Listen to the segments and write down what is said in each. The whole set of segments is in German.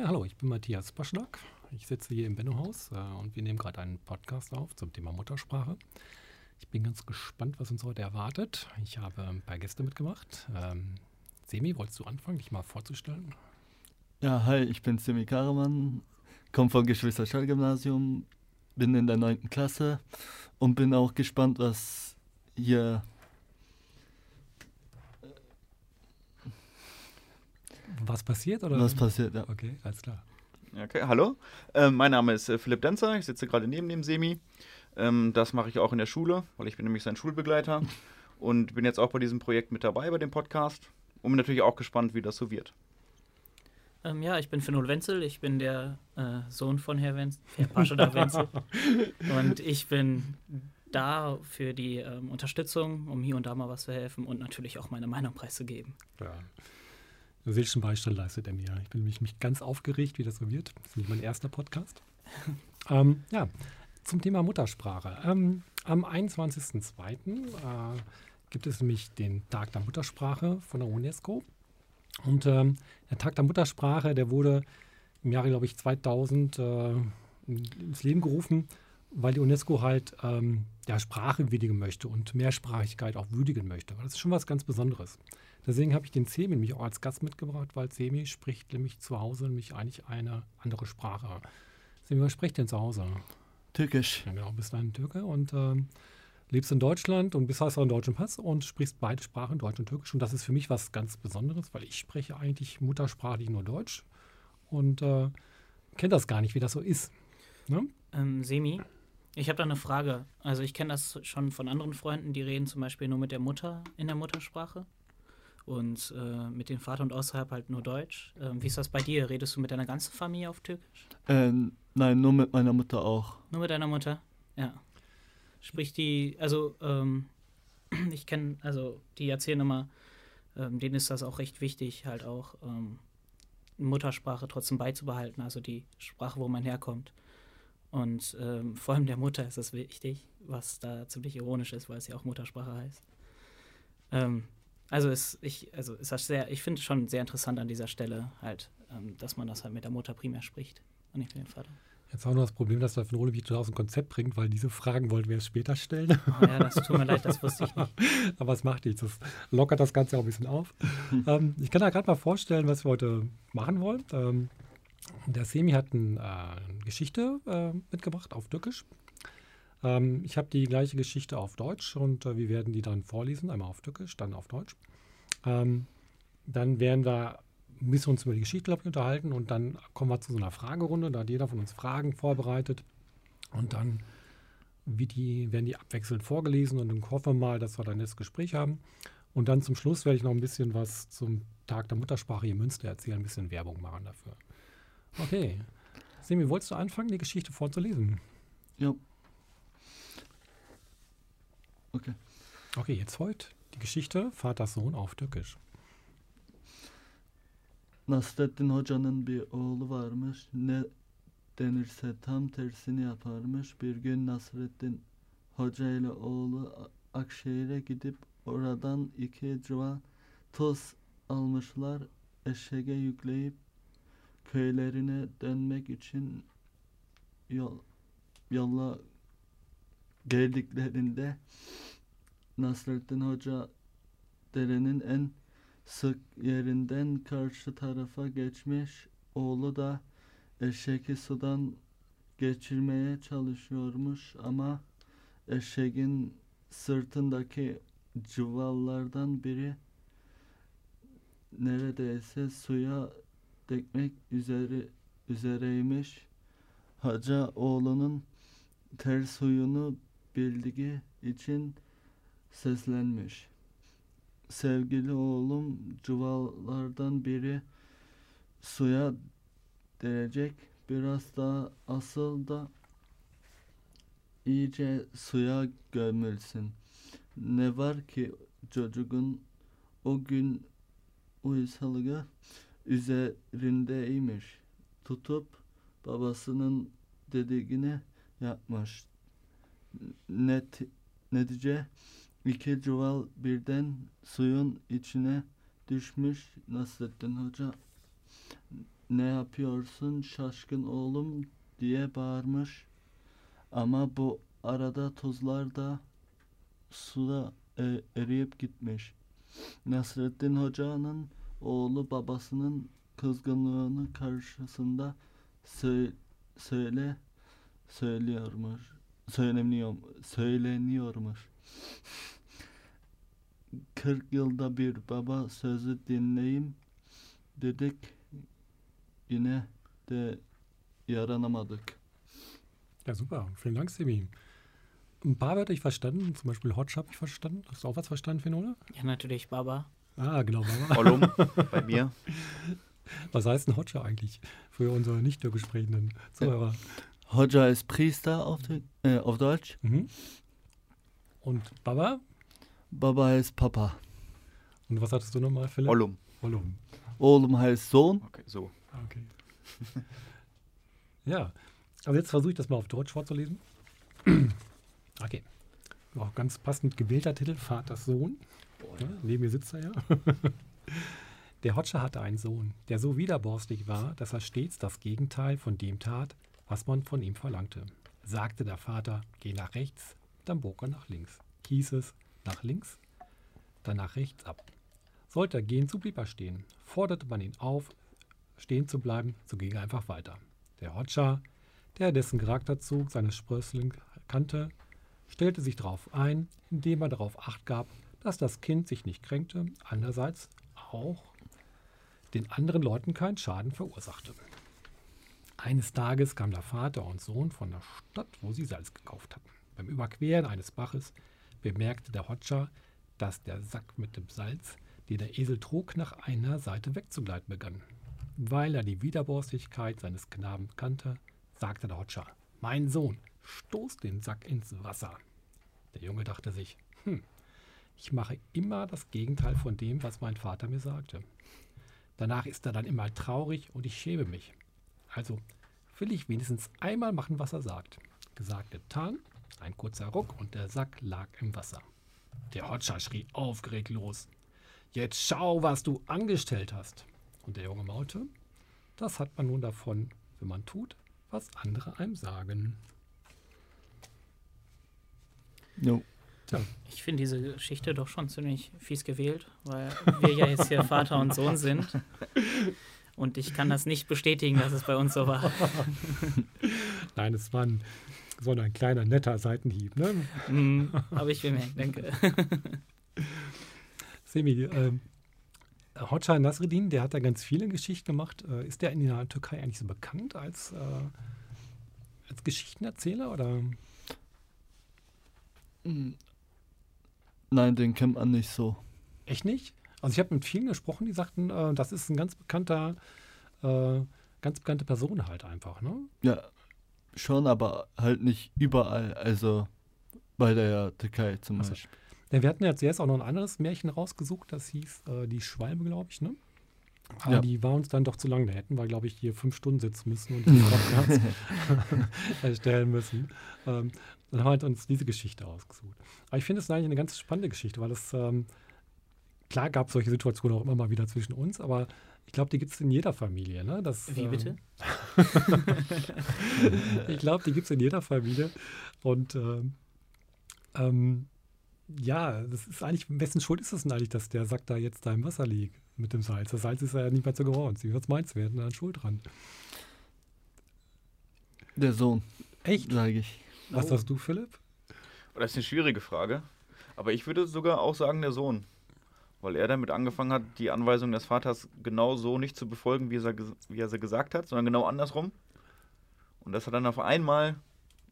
Ja, hallo, ich bin Matthias Paschnack. Ich sitze hier im Bennohaus und wir nehmen gerade einen Podcast auf zum Thema Muttersprache. Ich bin ganz gespannt, was uns heute erwartet. Ich habe ein paar Gäste mitgemacht. Semih, wolltest du anfangen, dich mal vorzustellen? Ja, hi, ich bin Semih Karaman, komme vom Geschwister Scholl-Gymnasium, bin in der 9. Klasse und bin auch gespannt, was hier... Was passiert? Oder? Was passiert, ja. Okay, alles klar. Okay, hallo. Mein Name ist Philipp Denzer, ich sitze gerade neben dem Semih. Das mache ich auch in der Schule, weil ich bin nämlich sein Schulbegleiter und bin jetzt auch bei diesem Projekt mit dabei, bei dem Podcast. Und bin natürlich auch gespannt, wie das so wird. Ja, ich bin Finol Wenzel, ich bin der Sohn von Herr Paschnack Wenzel. Und ich bin da für die Unterstützung, um hier und da mal was zu helfen und natürlich auch meine Meinung preiszugeben. Ja. Welchen Beistand leistet er mir? Ich bin nämlich ganz aufgeregt, wie das so wird. Das ist nicht mein erster Podcast. Ja, zum Thema Muttersprache. Am 21.02. Gibt es nämlich den Tag der Muttersprache von der UNESCO. Und der Tag der Muttersprache, der wurde im Jahre, glaube ich, 2000 ins Leben gerufen, weil die UNESCO halt Sprache würdigen möchte und Mehrsprachigkeit auch würdigen möchte. Das ist schon was ganz Besonderes. Deswegen habe ich den Semih nämlich auch als Gast mitgebracht, weil Semih spricht nämlich zu Hause nämlich eigentlich eine andere Sprache. Semih, was spricht denn zu Hause? Türkisch. Ja, genau, bist ein Türke und lebst in Deutschland und bist hast auch einen deutschen Pass und sprichst beide Sprachen, Deutsch und Türkisch. Und das ist für mich was ganz Besonderes, weil ich spreche eigentlich muttersprachlich nur Deutsch und kenne das gar nicht, wie das so ist. Ne? Semih, ich habe da eine Frage. Also ich kenne das schon von anderen Freunden, die reden zum Beispiel nur mit der Mutter in der Muttersprache. Und mit dem Vater und außerhalb halt nur Deutsch. Wie ist das bei dir? Redest du mit deiner ganzen Familie auf Türkisch? Nein, nur mit meiner Mutter auch. Nur mit deiner Mutter? Ja. Sprich die, also ich kenne, also die erzählen immer, denen ist das auch recht wichtig, halt auch Muttersprache trotzdem beizubehalten, also die Sprache, wo man herkommt. Und vor allem der Mutter ist das wichtig, was da ziemlich ironisch ist, weil es ja auch Muttersprache heißt. Ich finde es schon sehr interessant an dieser Stelle, halt, dass man das halt mit der Mutter primär spricht und nicht mit dem Vater. Jetzt haben wir das Problem, dass der Finol mich total aus dem Konzept bringt, weil diese Fragen wollten wir erst später stellen. Oh ja, das tut mir leid, das wusste ich nicht. Aber es macht nichts, das lockert das Ganze auch ein bisschen auf. Ich kann da gerade mal vorstellen, was wir heute machen wollen. Der Semih hat eine Geschichte mitgebracht auf Türkisch. Ich habe die gleiche Geschichte auf Deutsch und wir werden die dann vorlesen, einmal auf Türkisch, dann auf Deutsch. Dann werden wir ein bisschen uns über die Geschichte, glaube ich, unterhalten und dann kommen wir zu so einer Fragerunde, da hat jeder von uns Fragen vorbereitet und dann werden die abwechselnd vorgelesen und ich hoffe mal, dass wir dann das Gespräch haben. Und dann zum Schluss werde ich noch ein bisschen was zum Tag der Muttersprache hier in Münster erzählen, ein bisschen Werbung machen dafür. Okay, Semih, wolltest du anfangen, die Geschichte vorzulesen? Ja. Okay, jetzt heute die Geschichte Vater-Sohn auf Türkisch. Nasrettin Hoca'nın bir oğlu varmış. Ne denirse tam tersini yaparmış. Bir gün Nasrettin Hoca ile oğlu Akşehir'e gidip oradan 2 civa toz almışlar. Eşeğe yükleyip köylerine dönmek için yola geldiklerinde Nasrettin Hoca derenin en sık yerinden karşı tarafa geçmiş, oğlu da eşeği sudan geçirmeye çalışıyormuş ama eşeğin sırtındaki cıvalardan biri neredeyse suya dökmek üzereymiş. Hoca oğlunun ters huyunu bildiği için seslenmiş. Sevgili oğlum, cıvalardan biri suya derecek. Biraz daha asıl da iyice suya gömülsün. Ne var ki çocuğun o gün uysallığı üzerindeymiş. Tutup babasının dediğini yapmış. Netice 2 çuval birden suyun içine düşmüş. Nasrettin Hoca "Ne yapıyorsun şaşkın oğlum?" diye bağırmış. Ama bu arada tuzlar da suda eriyip gitmiş. Nasrettin Hoca'nın oğlu babasının kızgınlığının karşısında söyleniyormuş. 40 yılda bir baba sözü dinleyim dedik, yine de yaranamadık. Ja, super. Vielen Dank, Semih. Ein paar Wörter ich verstanden, zum Beispiel Hotch habe ich verstanden. Hast du auch was verstanden, Finole? Ja, natürlich, Baba. Ah, genau, Baba. Olum, bei mir. Was heißt ein Hoca eigentlich für unsere nicht türkischsprechenden Zuhörer? Hoca ist Priester auf Deutsch. Mhm. Und Baba? Baba heißt Papa. Und was hattest du nochmal, Philipp? Olum. Olum. Olum heißt Sohn. Okay, so. Okay. Ja, also jetzt versuche ich das mal auf Deutsch vorzulesen. Okay. Auch ganz passend gewählter Titel, Vaters Sohn. Ja, neben mir sitzt er ja. Der Hoca hatte einen Sohn, der so widerborstig war, dass er stets das Gegenteil von dem tat, was man von ihm verlangte. Sagte der Vater, geh nach rechts, dann bog er nach links. Hieß es, nach links, dann nach rechts ab. Sollte er gehen, so blieb er stehen. Forderte man ihn auf, stehen zu bleiben, so ging er einfach weiter. Der Hoca, der dessen Charakterzug seines Sprösslings kannte, stellte sich darauf ein, indem er darauf Acht gab, dass das Kind sich nicht kränkte, andererseits auch den anderen Leuten keinen Schaden verursachte. Eines Tages kam der Vater und Sohn von der Stadt, wo sie Salz gekauft hatten. Beim Überqueren eines Baches bemerkte der Hoca, dass der Sack mit dem Salz, den der Esel trug, nach einer Seite wegzugleiten begann. Weil er die Widerborstigkeit seines Knaben kannte, sagte der Hoca, mein Sohn, stoß den Sack ins Wasser. Der Junge dachte sich, ich mache immer das Gegenteil von dem, was mein Vater mir sagte. Danach ist er dann immer traurig und ich schäme mich. Also will ich wenigstens einmal machen, was er sagt. Gesagt, getan, ein kurzer Ruck und der Sack lag im Wasser. Der Hoca schrie aufgeregt los. Jetzt schau, was du angestellt hast. Und der Junge maute, das hat man nun davon, wenn man tut, was andere einem sagen. No. Ja. Ich finde diese Geschichte doch schon ziemlich fies gewählt, weil wir ja jetzt hier Vater und Sohn sind. Und ich kann das nicht bestätigen, dass es bei uns so war. Nein, es war ein kleiner, netter Seitenhieb. Ne? Habe ich bemerkt, danke. Semih, Hoca Nasreddin, der hat da ganz viele Geschichten gemacht. Ist der in der Türkei eigentlich so bekannt als Geschichtenerzähler? Oder? Nein, den kennt man nicht so. Echt nicht? Also ich habe mit vielen gesprochen, die sagten, das ist ein ganz bekannte Person halt einfach, ne? Ja, schon, aber halt nicht überall, also bei der Türkei zum Beispiel. Ja, wir hatten ja zuerst auch noch ein anderes Märchen rausgesucht, das hieß Die Schwalbe, glaube ich, ne? Aber ja, die war uns dann doch zu lang, da hätten wir, glaube ich, hier 5 Stunden sitzen müssen und den Podcast erstellen müssen. Dann haben wir uns diese Geschichte ausgesucht. Aber ich finde es eigentlich eine ganz spannende Geschichte, weil das, klar gab es solche Situationen auch immer mal wieder zwischen uns, aber ich glaube, die gibt es in jeder Familie. Ne? Wie bitte? Ich glaube, die gibt es in jeder Familie. Und ja, das ist eigentlich, wessen Schuld ist es denn eigentlich, dass der Sack da jetzt da im Wasser liegt mit dem Salz? Das Salz ist ja nicht mehr zu gebrauchen. Sie wird es meins werden, dann schuld dran. Der Sohn. Echt? Sage ich. Was sagst du, Philipp? Das ist eine schwierige Frage. Aber ich würde sogar auch sagen, der Sohn. Weil er damit angefangen hat, die Anweisung des Vaters genau so nicht zu befolgen, wie er sie gesagt hat, sondern genau andersrum. Und das hat dann auf einmal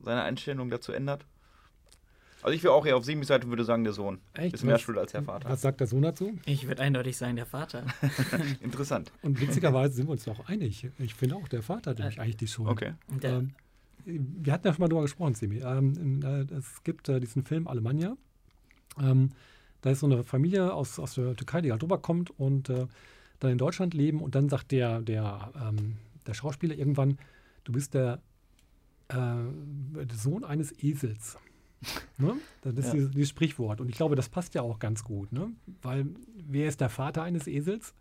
seine Einstellung dazu ändert. Also ich wäre auch eher auf Semis Seite und würde sagen, der Sohn. Echt? Ist mehr schuld als der Vater. Was sagt der Sohn dazu? Ich würde eindeutig sagen, der Vater. Interessant. Und witzigerweise sind wir uns doch einig. Ich finde auch, der Vater hat nämlich eigentlich die Schuld. Okay. Wir hatten ja schon mal drüber gesprochen, Semi. Es gibt diesen Film Alemannia. Da ist so eine Familie aus der Türkei, die halt rüberkommt und dann in Deutschland leben. Und dann sagt der Schauspieler irgendwann, du bist der Sohn eines Esels. Ne? Das ist ja dieses Sprichwort. Und ich glaube, das passt ja auch ganz gut. Ne? Weil, wer ist der Vater eines Esels?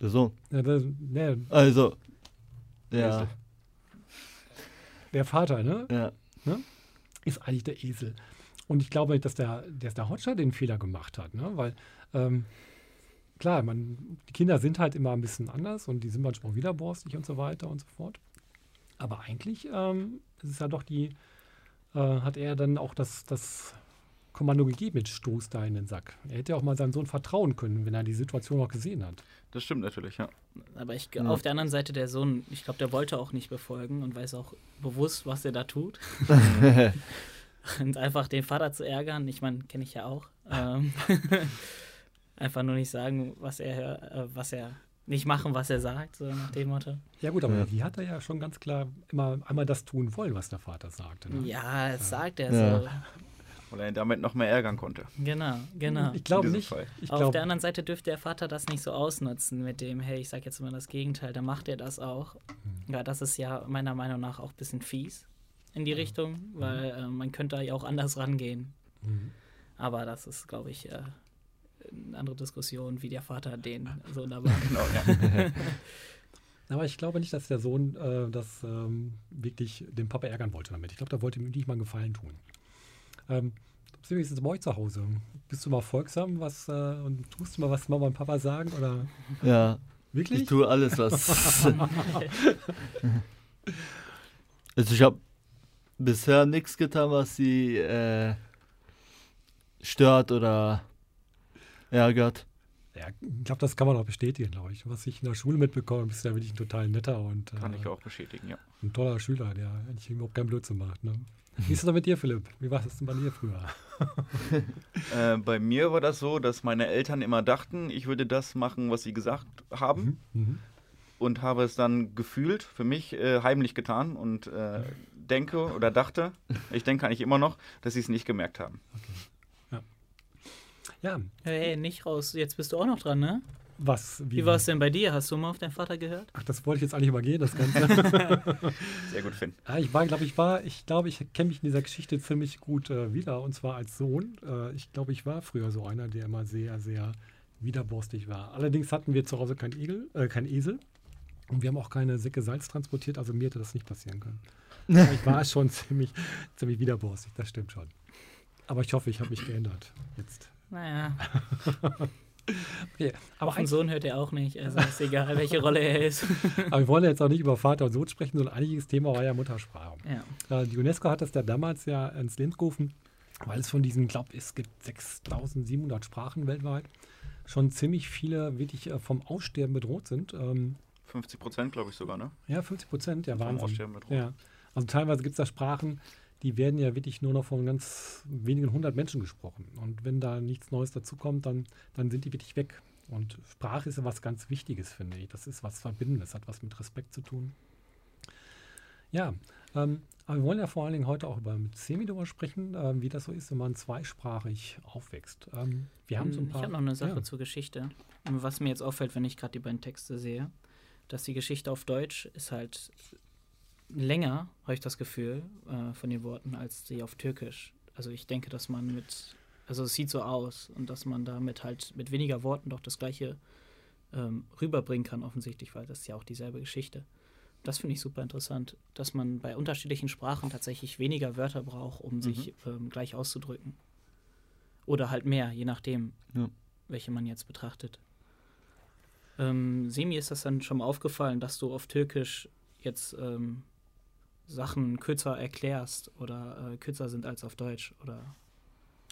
Der Sohn. Ja, ne. Also, ja. Der Vater, ne? Ja. Ne? Ist eigentlich der Esel. Und ich glaube, dass der Hoca den Fehler gemacht hat, ne? Weil, klar, die Kinder sind halt immer ein bisschen anders und die sind manchmal wieder borstig und so weiter und so fort. Aber eigentlich ist es ja doch hat er dann auch das Kommando gegeben mit Stoß da in den Sack. Er hätte ja auch mal seinem Sohn vertrauen können, wenn er die Situation auch gesehen hat. Das stimmt natürlich, ja. Aber auf der anderen Seite, der Sohn, ich glaube, der wollte auch nicht befolgen und weiß auch bewusst, was er da tut. Und einfach den Vater zu ärgern, ich meine, kenne ich ja auch. Einfach nur nicht sagen, was er nicht machen, was er sagt, so nach dem Motto. Ja gut, aber die hat er ja schon ganz klar immer einmal das tun wollen, was der Vater sagte. Ne? Ja, das sagt er so. Weil er ihn damit noch mehr ärgern konnte. Genau. Ich glaube nicht. Auf der anderen Seite dürfte der Vater das nicht so ausnutzen mit dem, hey, ich sage jetzt immer das Gegenteil, dann macht er das auch. Ja, das ist ja meiner Meinung nach auch ein bisschen fies in die Richtung, weil man könnte da ja auch anders rangehen. Aber das ist, glaube ich, eine andere Diskussion, wie der Vater den Sohn dabei. Genau, ja. Aber ich glaube nicht, dass der Sohn das wirklich den Papa ärgern wollte damit. Ich glaube, da wollte ihm nicht mal einen Gefallen tun. Bist du wenigstens bei euch zu Hause? Bist du mal folgsam und tust du mal, was Mama und Papa sagen? Oder? Ja. Wirklich? Ich tue alles, was... Also ich habe bisher nichts getan, was sie stört oder... ärgert. Ja, ich glaube, das kann man auch bestätigen, glaube ich. Was ich in der Schule mitbekomme, ist ja wirklich ein total netter und... Kann ich auch bestätigen, ja. Ein toller Schüler, der eigentlich überhaupt keinen Blödsinn macht. Ne? Wie ist das mit dir, Philipp? Wie war das denn bei dir früher? Bei mir war das so, dass meine Eltern immer dachten, ich würde das machen, was sie gesagt haben. Und habe es dann gefühlt, für mich, heimlich getan und dachte eigentlich immer noch, dass sie es nicht gemerkt haben. Okay. Ja. Hey, nicht raus. Jetzt bist du auch noch dran, ne? Was? Wie war es denn bei dir? Hast du mal auf deinen Vater gehört? Ach, das wollte ich jetzt eigentlich übergehen, das Ganze. Sehr gut, Finn. Ja, ich kenne mich in dieser Geschichte ziemlich gut wieder, und zwar als Sohn. Ich glaube, ich war früher so einer, der immer sehr, sehr widerborstig war. Allerdings hatten wir zu Hause keinen Esel und wir haben auch keine Säcke Salz transportiert, also mir hätte das nicht passieren können. Aber ich war schon ziemlich widerborstig, das stimmt schon. Aber ich hoffe, ich habe mich geändert jetzt. Naja. Okay, aber einen Sohn hört er auch nicht, also ist egal, welche Rolle er ist. Aber wir wollen jetzt auch nicht über Vater und Sohn sprechen, sondern einiges Thema war ja Muttersprache. Ja. Die UNESCO hat das ja damals ja ins Leben gerufen, weil es von diesen, es gibt 6.700 Sprachen weltweit, schon ziemlich viele wirklich vom Aussterben bedroht sind. 50%, glaube ich sogar, ne? Ja, 50%, ja, Wahnsinn. Vom Aussterben bedroht. Ja. Also teilweise gibt es da Sprachen, die werden ja wirklich nur noch von ganz wenigen 100 Menschen gesprochen. Und wenn da nichts Neues dazukommt, dann sind die wirklich weg. Und Sprache ist ja was ganz Wichtiges, finde ich. Das ist was Verbindendes, hat was mit Respekt zu tun. Ja, aber wir wollen ja vor allen Dingen heute auch mit Semih darüber sprechen, wie das so ist, wenn man zweisprachig aufwächst. Wir haben so ein paar. Ich habe noch eine Sache zur Geschichte. Was mir jetzt auffällt, wenn ich gerade die beiden Texte sehe, dass die Geschichte auf Deutsch ist halt länger, habe ich das Gefühl, von den Worten, als die auf Türkisch. Also ich denke, dass man es sieht so aus und dass man damit halt mit weniger Worten doch das Gleiche rüberbringen kann offensichtlich, weil das ist ja auch dieselbe Geschichte. Das finde ich super interessant, dass man bei unterschiedlichen Sprachen tatsächlich weniger Wörter braucht, um sich gleich auszudrücken. Oder halt mehr, je nachdem, welche man jetzt betrachtet. Semih, ist das dann schon mal aufgefallen, dass du auf Türkisch jetzt Sachen kürzer erklärst oder kürzer sind als auf Deutsch oder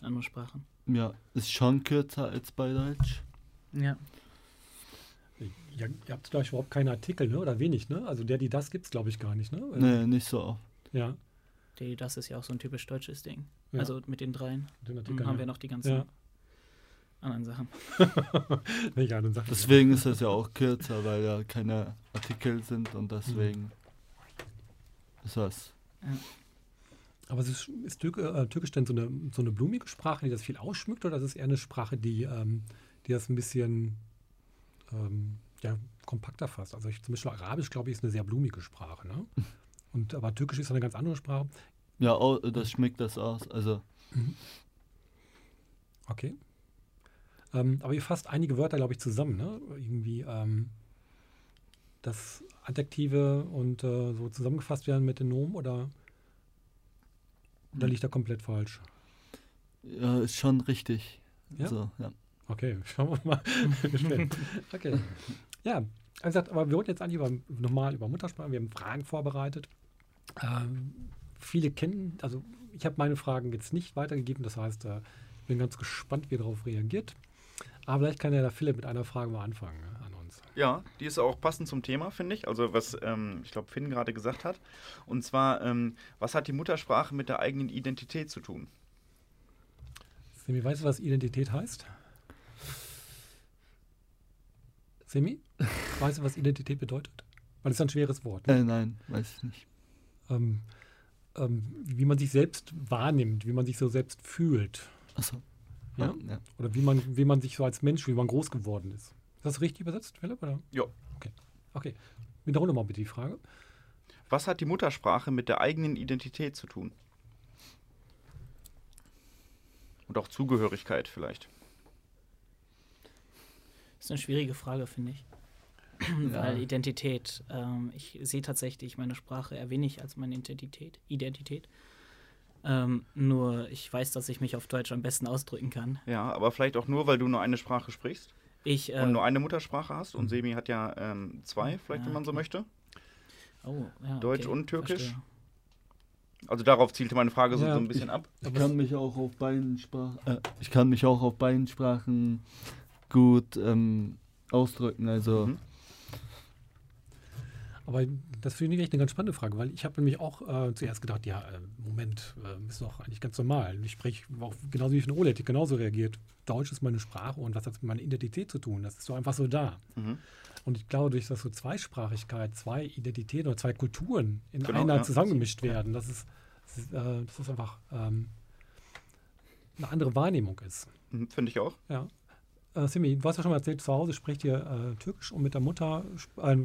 andere Sprachen? Ja, ist schon kürzer als bei Deutsch. Ja, ihr habt da überhaupt keinen Artikel, ne? Oder wenig, ne? Also der, die, das gibt's, glaube ich, gar nicht, ne? Nee, nicht so oft. Ja. Der, die, das ist ja auch so ein typisch deutsches Ding. Ja. Also mit den dreien den Artikeln, haben wir noch die ganzen anderen Sachen. Deswegen ist das ja auch kürzer, weil ja keine Artikel sind und deswegen ist das. Ja. Aber ist Türkisch denn so eine blumige Sprache, die das viel ausschmückt, oder ist es eher eine Sprache, die das ein bisschen kompakter fasst? Also zum Beispiel Arabisch, glaube ich, ist eine sehr blumige Sprache. Ne? Aber Türkisch ist eine ganz andere Sprache. Ja, das schmückt das aus. Also. Okay. Aber ihr fasst einige Wörter, glaube ich, zusammen, ne? Irgendwie das Adjektive und so zusammengefasst werden mit den Nomen, oder liegt da komplett falsch? Ja, ist schon richtig. Ja? So, ja. Okay, schauen wir mal. Okay. Ja, wie gesagt, aber wir wollten jetzt eigentlich nochmal über Muttersprache. Wir haben Fragen vorbereitet. Viele kennen, also ich habe meine Fragen jetzt nicht weitergegeben, das heißt, ich bin ganz gespannt, wie ihr darauf reagiert. Aber vielleicht kann ja der Philipp mit einer Frage mal anfangen, ne, an uns. Ja, die ist auch passend zum Thema, finde ich. Also was ich glaube Finn gerade gesagt hat. Und zwar, was hat die Muttersprache mit der eigenen Identität zu tun? Semih, weißt du, was Identität heißt? Semih, weißt du, was Identität bedeutet? Weil es ist ein schweres Wort. Ne? Nein, weiß ich nicht. Wie man sich selbst wahrnimmt, wie man sich so selbst fühlt. Achso. Ja? Ja. Oder wie man sich so als Mensch, wie man groß geworden ist. Ist das richtig übersetzt, Philipp? Oder? Ja. Okay. Wiederhole mal bitte die Frage. Was hat die Muttersprache mit der eigenen Identität zu tun? Und auch Zugehörigkeit vielleicht. Das ist eine schwierige Frage, finde ich. Weil Identität, ich sehe tatsächlich meine Sprache eher wenig als meine Identität. Nur ich weiß, dass ich mich auf Deutsch am besten ausdrücken kann. Ja, aber vielleicht auch nur, weil du nur eine Sprache sprichst und nur eine Muttersprache hast. Und Semih hat ja zwei, vielleicht, wenn man so möchte. Oh, ja, Deutsch und Türkisch. Verstehe. Also darauf zielte meine Frage so ein bisschen ab. Ich kann mich auch auf beiden Sprachen gut ausdrücken, also. Mhm. Aber das finde ich echt eine ganz spannende Frage, weil ich habe nämlich auch zuerst gedacht, ist doch eigentlich ganz normal. Ich spreche auch genauso wie von Ole, hätte ich genauso reagiert. Deutsch ist meine Sprache und was hat es mit meiner Identität zu tun? Das ist so einfach so da. Mhm. Und ich glaube, durch das so Zweisprachigkeit, zwei Identitäten oder zwei Kulturen in einer zusammengemischt werden, das ist einfach eine andere Wahrnehmung ist. Mhm, finde ich auch. Ja. Semih, du hast ja schon mal erzählt, zu Hause spricht ihr Türkisch und mit der Mutter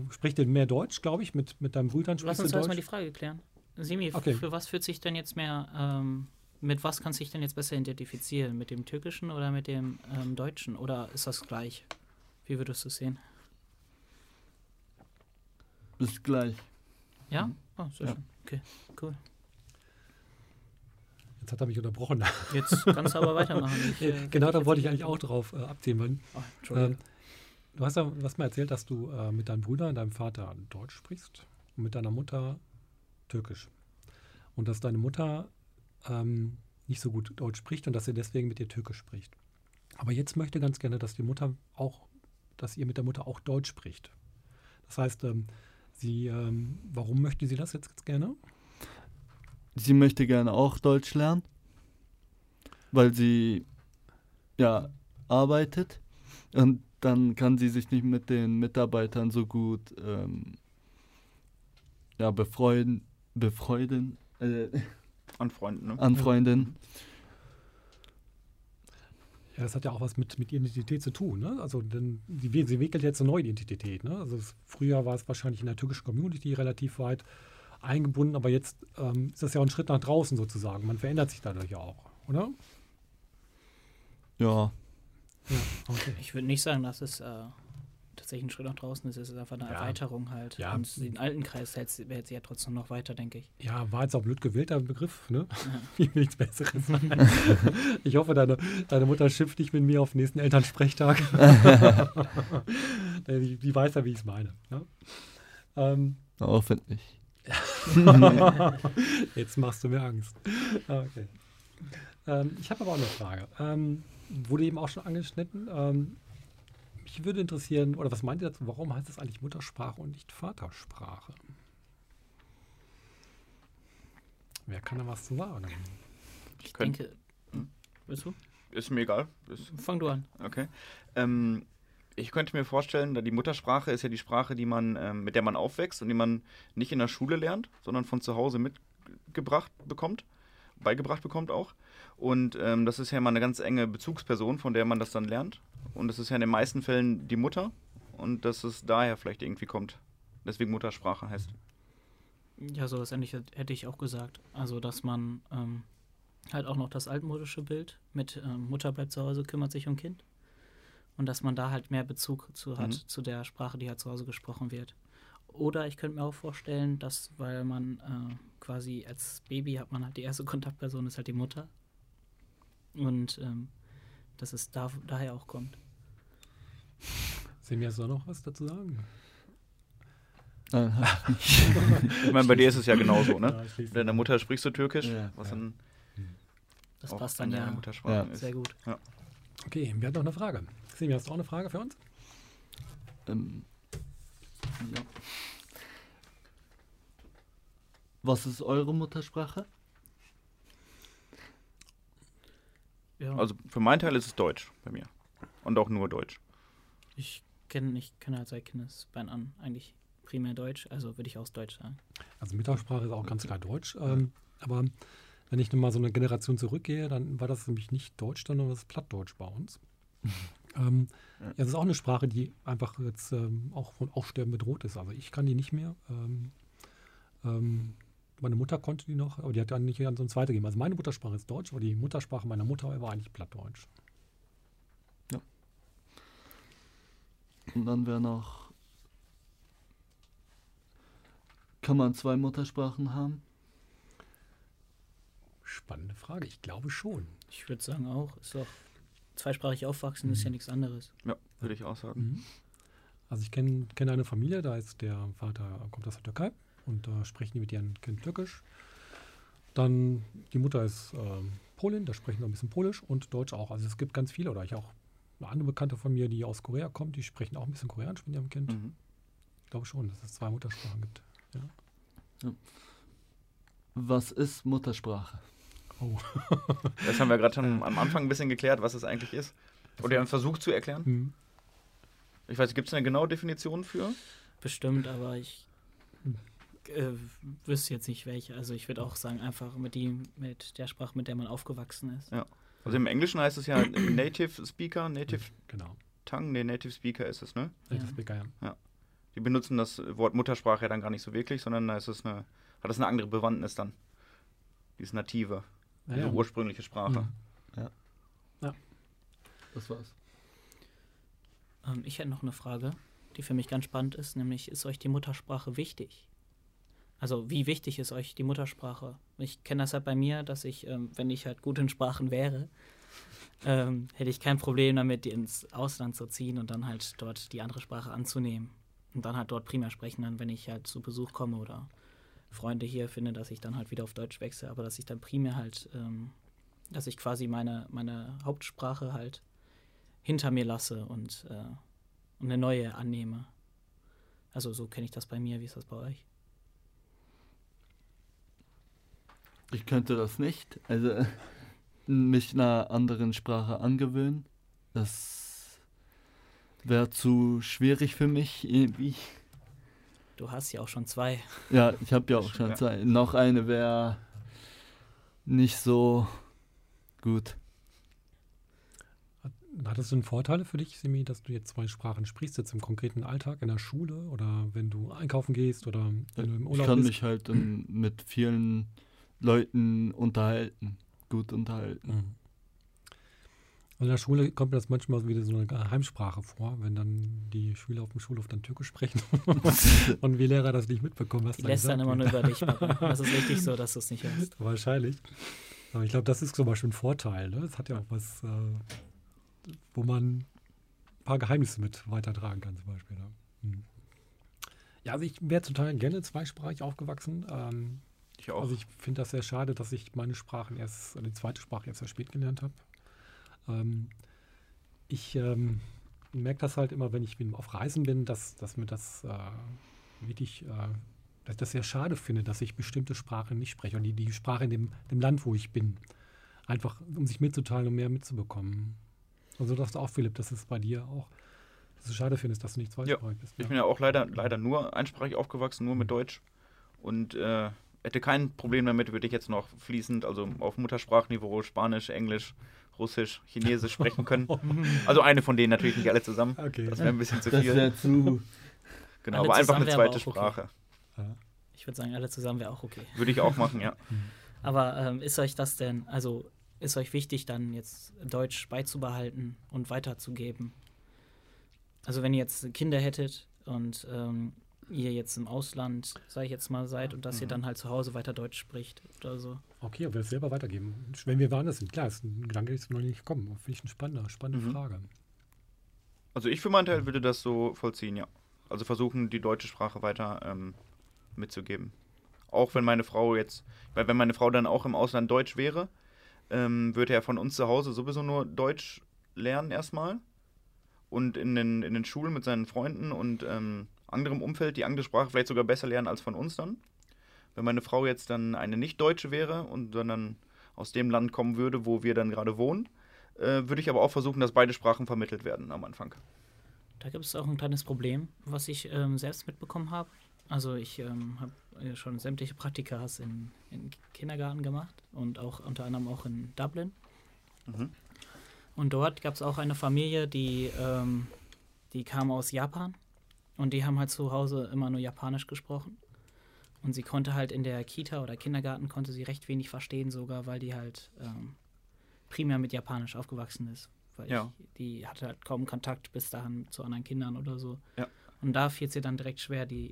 spricht ihr mehr Deutsch, glaube ich, mit deinem Brüdern sprichst du Deutsch. Lass uns erstmal die Frage klären. Semih, okay. Für was fühlt sich denn jetzt mehr, mit was kannst du dich denn jetzt besser identifizieren? Mit dem Türkischen oder mit dem Deutschen? Oder ist das gleich? Wie würdest du es sehen? Ist gleich. Ja? Oh, sehr schön. Okay, cool. Jetzt hat er mich unterbrochen. Jetzt kannst du aber weitermachen. Genau, da wollte ich eigentlich auch drauf abziehen. Du hast ja was mal erzählt, dass du mit deinem Bruder und deinem Vater Deutsch sprichst und mit deiner Mutter Türkisch. Und dass deine Mutter nicht so gut Deutsch spricht und dass sie deswegen mit dir Türkisch spricht. Aber jetzt möchte ganz gerne, dass ihr mit der Mutter auch Deutsch spricht. Das heißt, warum möchte sie das jetzt gerne? Sie möchte gerne auch Deutsch lernen, weil sie arbeitet und dann kann sie sich nicht mit den Mitarbeitern so gut anfreunden. Ja, das hat ja auch was mit Identität zu tun, ne? Also denn sie wickelt jetzt eine neue Identität, ne? Also früher war es wahrscheinlich in der türkischen Community relativ weit eingebunden, aber jetzt ist das ja auch ein Schritt nach draußen sozusagen. Man verändert sich dadurch ja auch, oder? Ja, okay. Ich würde nicht sagen, dass es tatsächlich ein Schritt nach draußen ist. Es ist einfach eine Erweiterung halt. Ja. Und den alten Kreis hält sie ja trotzdem noch weiter, denke ich. Ja, war jetzt auch blöd gewählter Begriff, ne? Ja. Nichts Besseres. Ich hoffe, deine Mutter schifft nicht mit mir auf den nächsten Elternsprechtag. Die weiß ja, wie ich es meine. Ne? Hoffentlich. Jetzt machst du mir Angst. Okay. Ich habe aber auch eine Frage. Wurde eben auch schon angeschnitten. Mich würde interessieren, oder was meint ihr dazu, warum heißt das eigentlich Muttersprache und nicht Vatersprache? Wer kann da was zu sagen? Ich denke... Willst du? Ist mir egal. Fang du an. Okay. Ich könnte mir vorstellen, da die Muttersprache ist ja die Sprache, mit der man aufwächst und die man nicht in der Schule lernt, sondern von zu Hause beigebracht bekommt auch. Und das ist ja immer eine ganz enge Bezugsperson, von der man das dann lernt. Und das ist ja in den meisten Fällen die Mutter und dass es daher vielleicht irgendwie kommt. Deswegen Muttersprache heißt. Ja, so was ähnliches hätte ich auch gesagt. Also, dass man halt auch noch das altmodische Bild mit Mutter bleibt zu Hause, kümmert sich um Kind. und dass man da halt mehr Bezug zu hat, zu der Sprache, die halt zu Hause gesprochen wird. Oder ich könnte mir auch vorstellen, dass, weil man quasi als Baby hat man halt die erste Kontaktperson, ist halt die Mutter. Und dass es daher auch kommt. Semih, hast du noch was dazu sagen? Ich meine, bei dir ist es ja genauso, ne? Ja, mit deiner Mutter sprichst du Türkisch, was dann das passt dann ja ist. Sehr gut. Ja. Okay, wir hatten noch eine Frage. Semih, hast du auch eine Frage für uns? Ja. Was ist eure Muttersprache? Ja. Also für meinen Teil ist es Deutsch bei mir. Und auch nur Deutsch. Ich kenne halt seit Kindesbein an eigentlich primär Deutsch, also würde ich auch Deutsch sagen. Also Muttersprache ist auch ganz klar Deutsch. Aber wenn ich nochmal so eine Generation zurückgehe, dann war das nämlich nicht Deutsch, sondern das Plattdeutsch bei uns. Ja, das ist auch eine Sprache, die einfach jetzt auch von Aussterben bedroht ist. Also ich kann die nicht mehr. Meine Mutter konnte die noch, aber die hat dann nicht an so ein Zweite gegeben. Also meine Muttersprache ist Deutsch, aber die Muttersprache meiner Mutter war eigentlich Plattdeutsch. Ja. Und dann wäre noch, kann man zwei Muttersprachen haben? Spannende Frage. Ich glaube schon. Ich würde sagen auch. Ist doch zweisprachig aufwachsen, ist ja nichts anderes. Ja, würde ich auch sagen. Also ich kenne eine Familie, da ist der Vater, kommt aus der Türkei und da sprechen die mit ihren Kindern Türkisch. Dann die Mutter ist Polin, da sprechen sie ein bisschen Polisch und Deutsch auch. Also es gibt ganz viele, oder ich auch eine andere Bekannte von mir, die aus Korea kommt, die sprechen auch ein bisschen Koreanisch mit ihrem Kind. Ich glaube schon, dass es zwei Muttersprachen gibt. Ja. Ja. Was ist Muttersprache? Oh. Das haben wir gerade schon am Anfang ein bisschen geklärt, was es eigentlich ist. Oder einen Versuch zu erklären. Ich weiß, gibt es eine genaue Definition für? Bestimmt, aber ich wüsste jetzt nicht welche. Also ich würde auch sagen, einfach mit der Sprache, mit der man aufgewachsen ist. Ja. Also im Englischen heißt es ja Native Speaker, Native Speaker ist es, ne? Native Speaker. Die benutzen das Wort Muttersprache ja dann gar nicht so wirklich, sondern da ist es hat das eine andere Bewandtnis dann. Dieses Native. Diese ursprüngliche Sprache. Ja. Das war's. Ich hätte noch eine Frage, die für mich ganz spannend ist, nämlich, ist euch die Muttersprache wichtig? Also, wie wichtig ist euch die Muttersprache? Ich kenne das halt bei mir, dass ich, wenn ich halt gut in Sprachen wäre, hätte ich kein Problem damit, ins Ausland zu ziehen und dann halt dort die andere Sprache anzunehmen. Und dann halt dort primär sprechen, dann, wenn ich halt zu Besuch komme oder Freunde hier finde, dass ich dann halt wieder auf Deutsch wechsle, aber dass ich dann primär halt, dass ich quasi meine Hauptsprache halt hinter mir lasse und eine neue annehme. Also so kenne ich das bei mir. Wie ist das bei euch? Ich könnte das nicht. Also mich einer anderen Sprache angewöhnen, das wäre zu schwierig für mich irgendwie. Du hast ja auch schon zwei. Ja, ich habe ja auch schon zwei. Noch eine wäre nicht so gut. Hattest du einen Vorteil für dich, Semih, dass du jetzt zwei Sprachen sprichst, jetzt im konkreten Alltag, in der Schule oder wenn du einkaufen gehst oder wenn du im Urlaub bist? Ich kann mich halt mit vielen Leuten gut unterhalten. In der Schule kommt mir das manchmal wieder so eine Heimsprache vor, wenn dann die Schüler auf dem Schulhof dann Türkisch sprechen und wie Lehrer das nicht mitbekommen hast. Die lästern immer nur über dich. Das ist richtig so, dass du es nicht hörst. Wahrscheinlich. Aber ich glaube, das ist zum Beispiel ein Vorteil. Ne? Das hat ja auch was, wo man ein paar Geheimnisse mit weitertragen kann zum Beispiel. Ne? Ja, also ich wäre total gerne zweisprachig aufgewachsen. Ich auch. Also ich finde das sehr schade, dass ich die zweite Sprache erst sehr spät gelernt habe. Ich merke das halt immer, wenn ich auf Reisen bin, dass mir das wirklich, dass ich das sehr schade finde, dass ich bestimmte Sprachen nicht spreche und die Sprache in dem Land, wo ich bin, einfach um sich mitzuteilen und mehr mitzubekommen. Also das auch, Philipp, das ist bei dir auch, dass du schade findest, dass du nicht zweisprachig bist. Ich bin ja auch leider nur einsprachig aufgewachsen, nur mit Deutsch und hätte kein Problem damit, würde ich jetzt noch fließend, also auf Muttersprachniveau, Spanisch, Englisch, Russisch, Chinesisch sprechen können. Also eine von denen, natürlich nicht alle zusammen. Okay. Das wäre ein bisschen zu viel. Das zu. Genau, alle aber einfach eine zweite Sprache. Okay. Ich würde sagen, alle zusammen wäre auch okay. Würde ich auch machen, ja. Aber ist euch das denn, also ist euch wichtig dann jetzt Deutsch beizubehalten und weiterzugeben? Also wenn ihr jetzt Kinder hättet und ihr jetzt im Ausland, sage ich jetzt mal, seid und dass ihr dann halt zu Hause weiter Deutsch spricht oder so. Okay, aber wir es selber weitergeben. Wenn wir woanders sind, klar, ist ein Gedanke, der ist noch nicht gekommen. Finde ich eine spannende Frage. Also ich für meinen Teil würde das so vollziehen, ja. Also versuchen, die deutsche Sprache weiter mitzugeben. Auch wenn meine Frau jetzt, weil wenn meine Frau dann auch im Ausland Deutsch wäre, würde er von uns zu Hause sowieso nur Deutsch lernen erstmal und in den Schulen mit seinen Freunden und anderem Umfeld die andere Sprache vielleicht sogar besser lernen als von uns dann. Wenn meine Frau jetzt dann eine Nicht-Deutsche wäre und dann aus dem Land kommen würde, wo wir dann gerade wohnen, würde ich aber auch versuchen, dass beide Sprachen vermittelt werden am Anfang. Da gibt es auch ein kleines Problem, was ich selbst mitbekommen habe. Also ich habe schon sämtliche Praktikas in Kindergarten gemacht und auch unter anderem auch in Dublin. Mhm. Und dort gab es auch eine Familie, die kam aus Japan und die haben halt zu Hause immer nur Japanisch gesprochen. Und sie konnte halt in der Kita oder Kindergarten konnte sie recht wenig verstehen sogar, weil die halt primär mit Japanisch aufgewachsen ist. Weil ja. Die hatte halt kaum Kontakt bis dahin zu anderen Kindern oder so. Ja. Und da fiel es ihr dann direkt schwer, die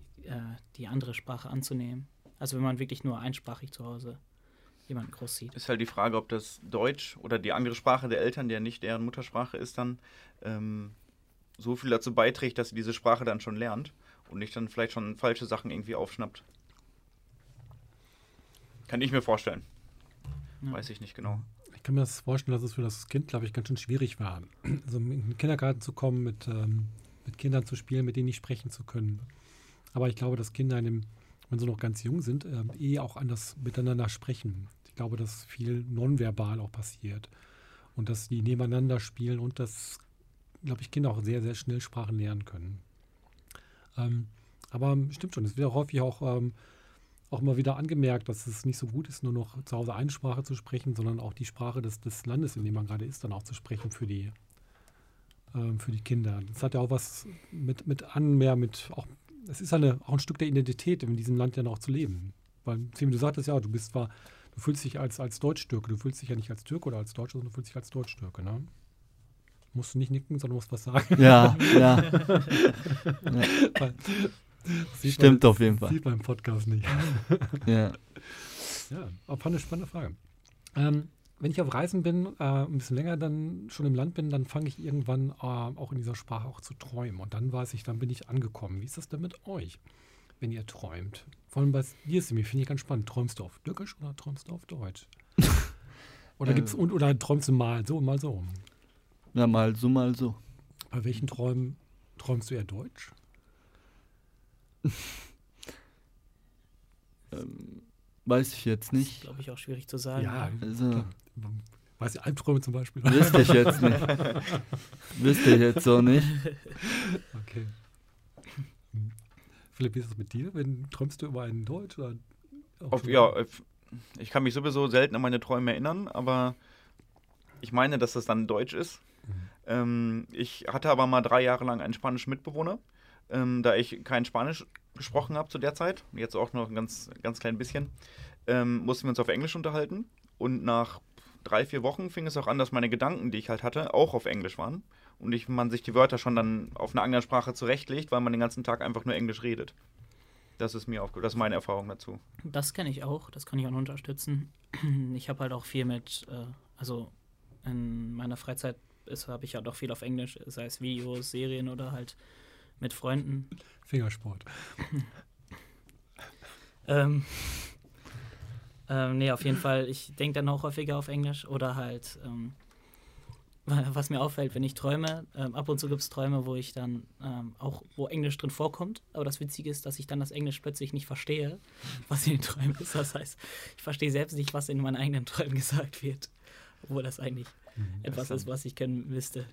andere Sprache anzunehmen. Also wenn man wirklich nur einsprachig zu Hause jemanden groß sieht. Ist halt die Frage, ob das Deutsch oder die andere Sprache der Eltern, der nicht deren Muttersprache ist, dann so viel dazu beiträgt, dass sie diese Sprache dann schon lernt und nicht dann vielleicht schon falsche Sachen irgendwie aufschnappt. Kann ich mir vorstellen. Ja. Weiß ich nicht genau. Ich kann mir das vorstellen, dass es für das Kind, glaube ich, ganz schön schwierig war, also in den Kindergarten zu kommen, mit Kindern zu spielen, mit denen nicht sprechen zu können. Aber ich glaube, dass Kinder, wenn sie noch ganz jung sind, auch anders miteinander sprechen. Ich glaube, dass viel nonverbal auch passiert und dass die nebeneinander spielen und dass, glaube ich, Kinder auch sehr, sehr schnell Sprachen lernen können. Aber stimmt schon, es wird auch häufig auch immer wieder angemerkt, dass es nicht so gut ist, nur noch zu Hause eine Sprache zu sprechen, sondern auch die Sprache des Landes, in dem man gerade ist, dann auch zu sprechen für die Kinder. Das hat ja auch was es ist auch ein Stück der Identität, in diesem Land dann auch zu leben. Weil, du sagtest ja, du fühlst dich als Deutsch-Türke, du fühlst dich ja nicht als Türke oder als Deutscher, sondern du fühlst dich als Deutsch-Türke, ne? Musst du nicht nicken, sondern musst was sagen. Ja, ja. Stimmt auf jeden Fall. Sieht man im Podcast nicht. Ja. Ja, auch eine spannende Frage. Wenn ich auf Reisen bin, ein bisschen länger dann schon im Land bin, dann fange ich irgendwann auch in dieser Sprache auch zu träumen. Und dann weiß ich, dann bin ich angekommen. Wie ist das denn mit euch, wenn ihr träumt? Vor allem bei dir, Semih, finde ich ganz spannend. Träumst du auf Türkisch oder träumst du auf Deutsch? Oder träumst du mal so, mal so? Ja, mal so, mal so. Bei welchen Träumen träumst du eher Deutsch? Weiß ich jetzt nicht. Das ist, glaube ich, auch schwierig zu sagen. Ja, also, weiß ich, Albträume zum Beispiel. Wüsste ich jetzt nicht. Wüsste ich jetzt so nicht. Okay. Philipp, wie ist das mit dir? Träumst du über einen Deutsch? Oder ich kann mich sowieso selten an meine Träume erinnern, aber ich meine, dass das dann Deutsch ist. Mhm. Ich hatte aber mal 3 Jahre lang einen spanischen Mitbewohner. Da ich kein Spanisch gesprochen habe zu der Zeit, jetzt auch noch ein ganz, ganz klein bisschen, mussten wir uns auf Englisch unterhalten. Und nach 3-4 Wochen fing es auch an, dass meine Gedanken, die ich halt hatte, auch auf Englisch waren. Und man sich die Wörter schon dann auf einer anderen Sprache zurechtlegt, weil man den ganzen Tag einfach nur Englisch redet. Das ist mir aufgefallen. Das ist meine Erfahrung dazu. Das kenne ich auch. Das kann ich auch unterstützen. Ich habe halt auch viel in meiner Freizeit habe ich halt auch viel auf Englisch, sei es Videos, Serien oder halt mit Freunden. Fingersport. Nee, auf jeden Fall. Ich denke dann auch häufiger auf Englisch. Oder halt, was mir auffällt, wenn ich träume, ab und zu gibt es Träume, wo ich dann wo Englisch drin vorkommt. Aber das Witzige ist, dass ich dann das Englisch plötzlich nicht verstehe, was in den Träumen ist. Das heißt, ich verstehe selbst nicht, was in meinen eigenen Träumen gesagt wird. Obwohl das eigentlich etwas ist, was ich kennen müsste.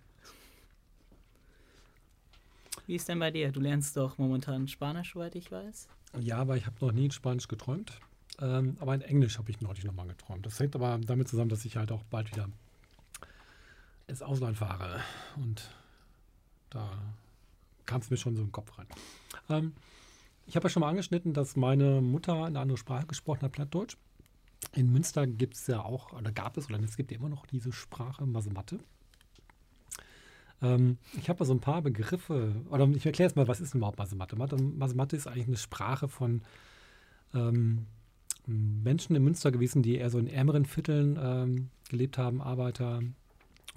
Wie ist denn bei dir? Du lernst doch momentan Spanisch, soweit ich weiß. Ja, aber ich habe noch nie in Spanisch geträumt. Aber in Englisch habe ich neulich nochmal geträumt. Das hängt aber damit zusammen, dass ich halt auch bald wieder ins Ausland fahre. Und da kam es mir schon so im Kopf rein. Ich habe ja schon mal angeschnitten, dass meine Mutter eine andere Sprache gesprochen hat, Plattdeutsch. In Münster gibt es ja auch, oder gab es, oder es gibt ja immer noch diese Sprache Masematte. Ich habe da so ein paar Begriffe, oder ich erkläre jetzt mal, was ist überhaupt Masematte? Masematte ist eigentlich eine Sprache von Menschen in Münster gewesen, die eher so in ärmeren Vierteln gelebt haben, Arbeiter und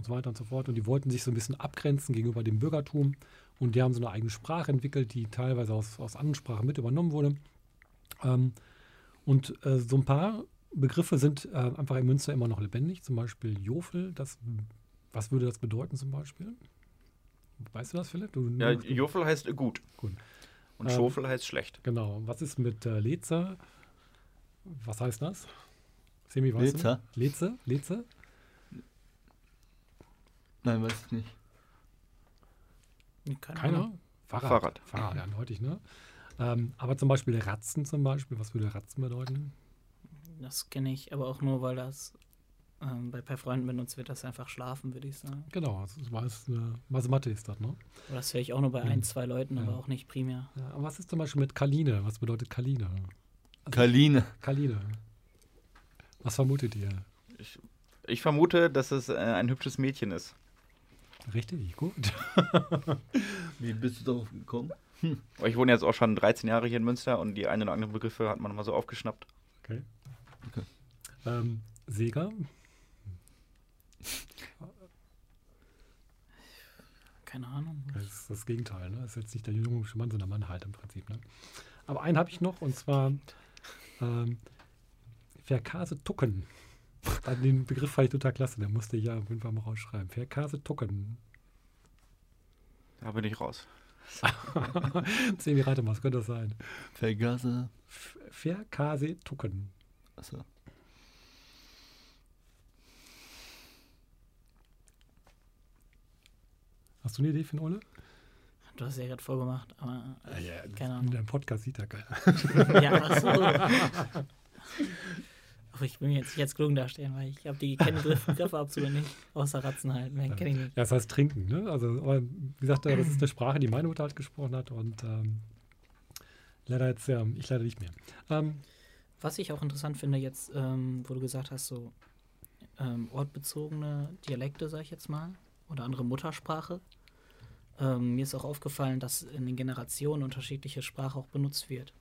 so weiter und so fort. Und die wollten sich so ein bisschen abgrenzen gegenüber dem Bürgertum. Und die haben so eine eigene Sprache entwickelt, die teilweise aus anderen Sprachen mit übernommen wurde. So ein paar Begriffe sind einfach in Münster immer noch lebendig. Zum Beispiel Jofel, was würde das bedeuten zum Beispiel? Weißt du das, Philipp? Ja, Jofel heißt gut. Gut. Und Schofel heißt schlecht. Genau. Was ist mit Leze? Was heißt das? Semih, weißt du? Leze? Nein, weiß ich nicht. Keiner? Fahrrad, ja, eindeutig, ne? Aber zum Beispiel Ratzen was würde Ratzen bedeuten? Das kenne ich, aber auch nur, weil das bei Freunden benutzt wird, das einfach schlafen, würde ich sagen. Genau, Masematte ist das, ne? Aber das höre ich auch nur bei ein, zwei Leuten, aber auch nicht primär. Ja, aber was ist zum Beispiel mit Kaline? Was bedeutet Kaline? Also Kaline. Was vermutet ihr? Ich vermute, dass es ein hübsches Mädchen ist. Richtig, gut. Wie bist du darauf gekommen? Ich wohne jetzt auch schon 13 Jahre hier in Münster und die einen oder anderen Begriffe hat man mal so aufgeschnappt. Okay. Sega? Keine Ahnung. Das ist das Gegenteil, ne? Das ist jetzt nicht der junge Mann, sondern Mann halt im Prinzip, ne? Aber einen habe ich noch, und zwar Verkasetucken. Den Begriff fand ich total klasse, den musste ich ja auf jeden Fall mal rausschreiben. Verkasetucken. Da bin ich raus. Semih, rate mal, was könnte das sein? Verkasetucken. Achso. Hast du eine Idee für den Ole? Du hast es ja gerade vorgemacht, aber keine Ahnung. In deinem Podcast sieht er keiner. Ja, achso. Aber ich will mir jetzt nicht als klug dastehen, weil ich habe die Begriffe absolut nicht, außer Ratzen halt. Mehr kenne ich nicht. Ja, das heißt trinken, ne? Also, wie gesagt, das ist eine Sprache, die meine Mutter halt gesprochen hat und leider nicht mehr. Was ich auch interessant finde jetzt, wo du gesagt hast, so ortbezogene Dialekte, sag ich jetzt mal, oder andere Muttersprache. Mir ist auch aufgefallen, dass in den Generationen unterschiedliche Sprache auch benutzt wird.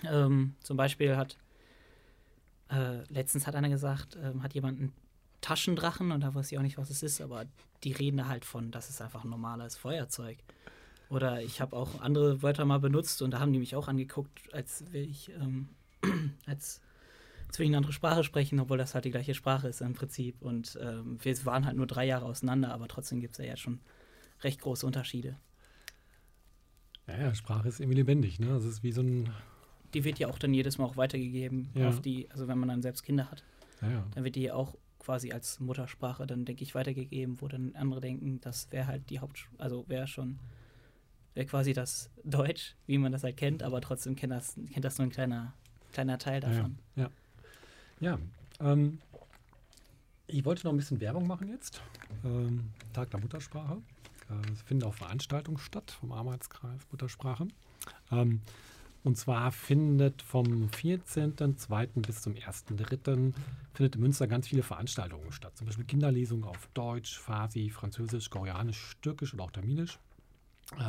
Zum Beispiel letztens hat einer gesagt, hat jemand einen Taschendrachen, und da weiß ich auch nicht, was es ist, aber die reden da halt von, das ist einfach ein normales Feuerzeug. Oder ich habe auch andere Wörter mal benutzt und da haben die mich auch angeguckt, als würde ich eine andere Sprache sprechen, obwohl das halt die gleiche Sprache ist im Prinzip. Und wir waren halt nur 3 Jahre auseinander, aber trotzdem gibt es ja jetzt schon recht große Unterschiede. Ja, Sprache ist irgendwie lebendig, ne? Das ist wie so ein... Die wird ja auch dann jedes Mal auch weitergegeben, also wenn man dann selbst Kinder hat, dann wird die auch quasi als Muttersprache dann, denke ich, weitergegeben, wo dann andere denken, das wäre halt die wäre quasi das Deutsch, wie man das halt kennt, aber trotzdem kennt das nur ein kleiner Teil davon. Ja. Ich wollte noch ein bisschen Werbung machen jetzt. Tag der Muttersprache. Es finden auch Veranstaltungen statt vom Arbeitskreis Muttersprache. Und zwar findet vom 14.02. bis zum 1.03. findet in Münster ganz viele Veranstaltungen statt. Zum Beispiel Kinderlesungen auf Deutsch, Farsi, Französisch, Koreanisch, Türkisch oder auch Tamilisch.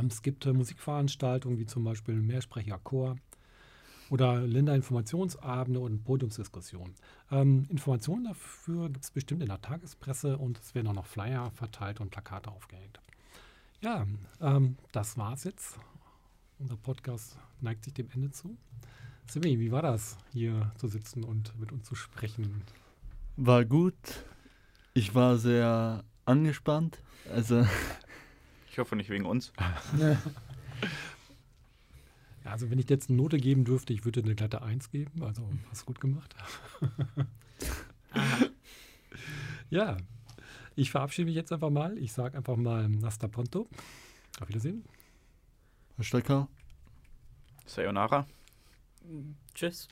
Es gibt Musikveranstaltungen wie zum Beispiel Mehrsprecherchor oder Länderinformationsabende und Podiumsdiskussionen. Informationen dafür gibt es bestimmt in der Tagespresse und es werden auch noch Flyer verteilt und Plakate aufgehängt. Ja, das war's jetzt. Unser Podcast neigt sich dem Ende zu. Semih, wie war das, hier zu sitzen und mit uns zu sprechen? War gut. Ich war sehr angespannt. Also ich hoffe nicht wegen uns. Ja, also wenn ich jetzt eine Note geben dürfte, ich würde eine glatte 1 geben. Also hast du gut gemacht. Ja, ich verabschiede mich jetzt einfach mal. Ich sage einfach mal Hasta pronto. Auf Wiedersehen. Stecker. Sayonara. Tschüss.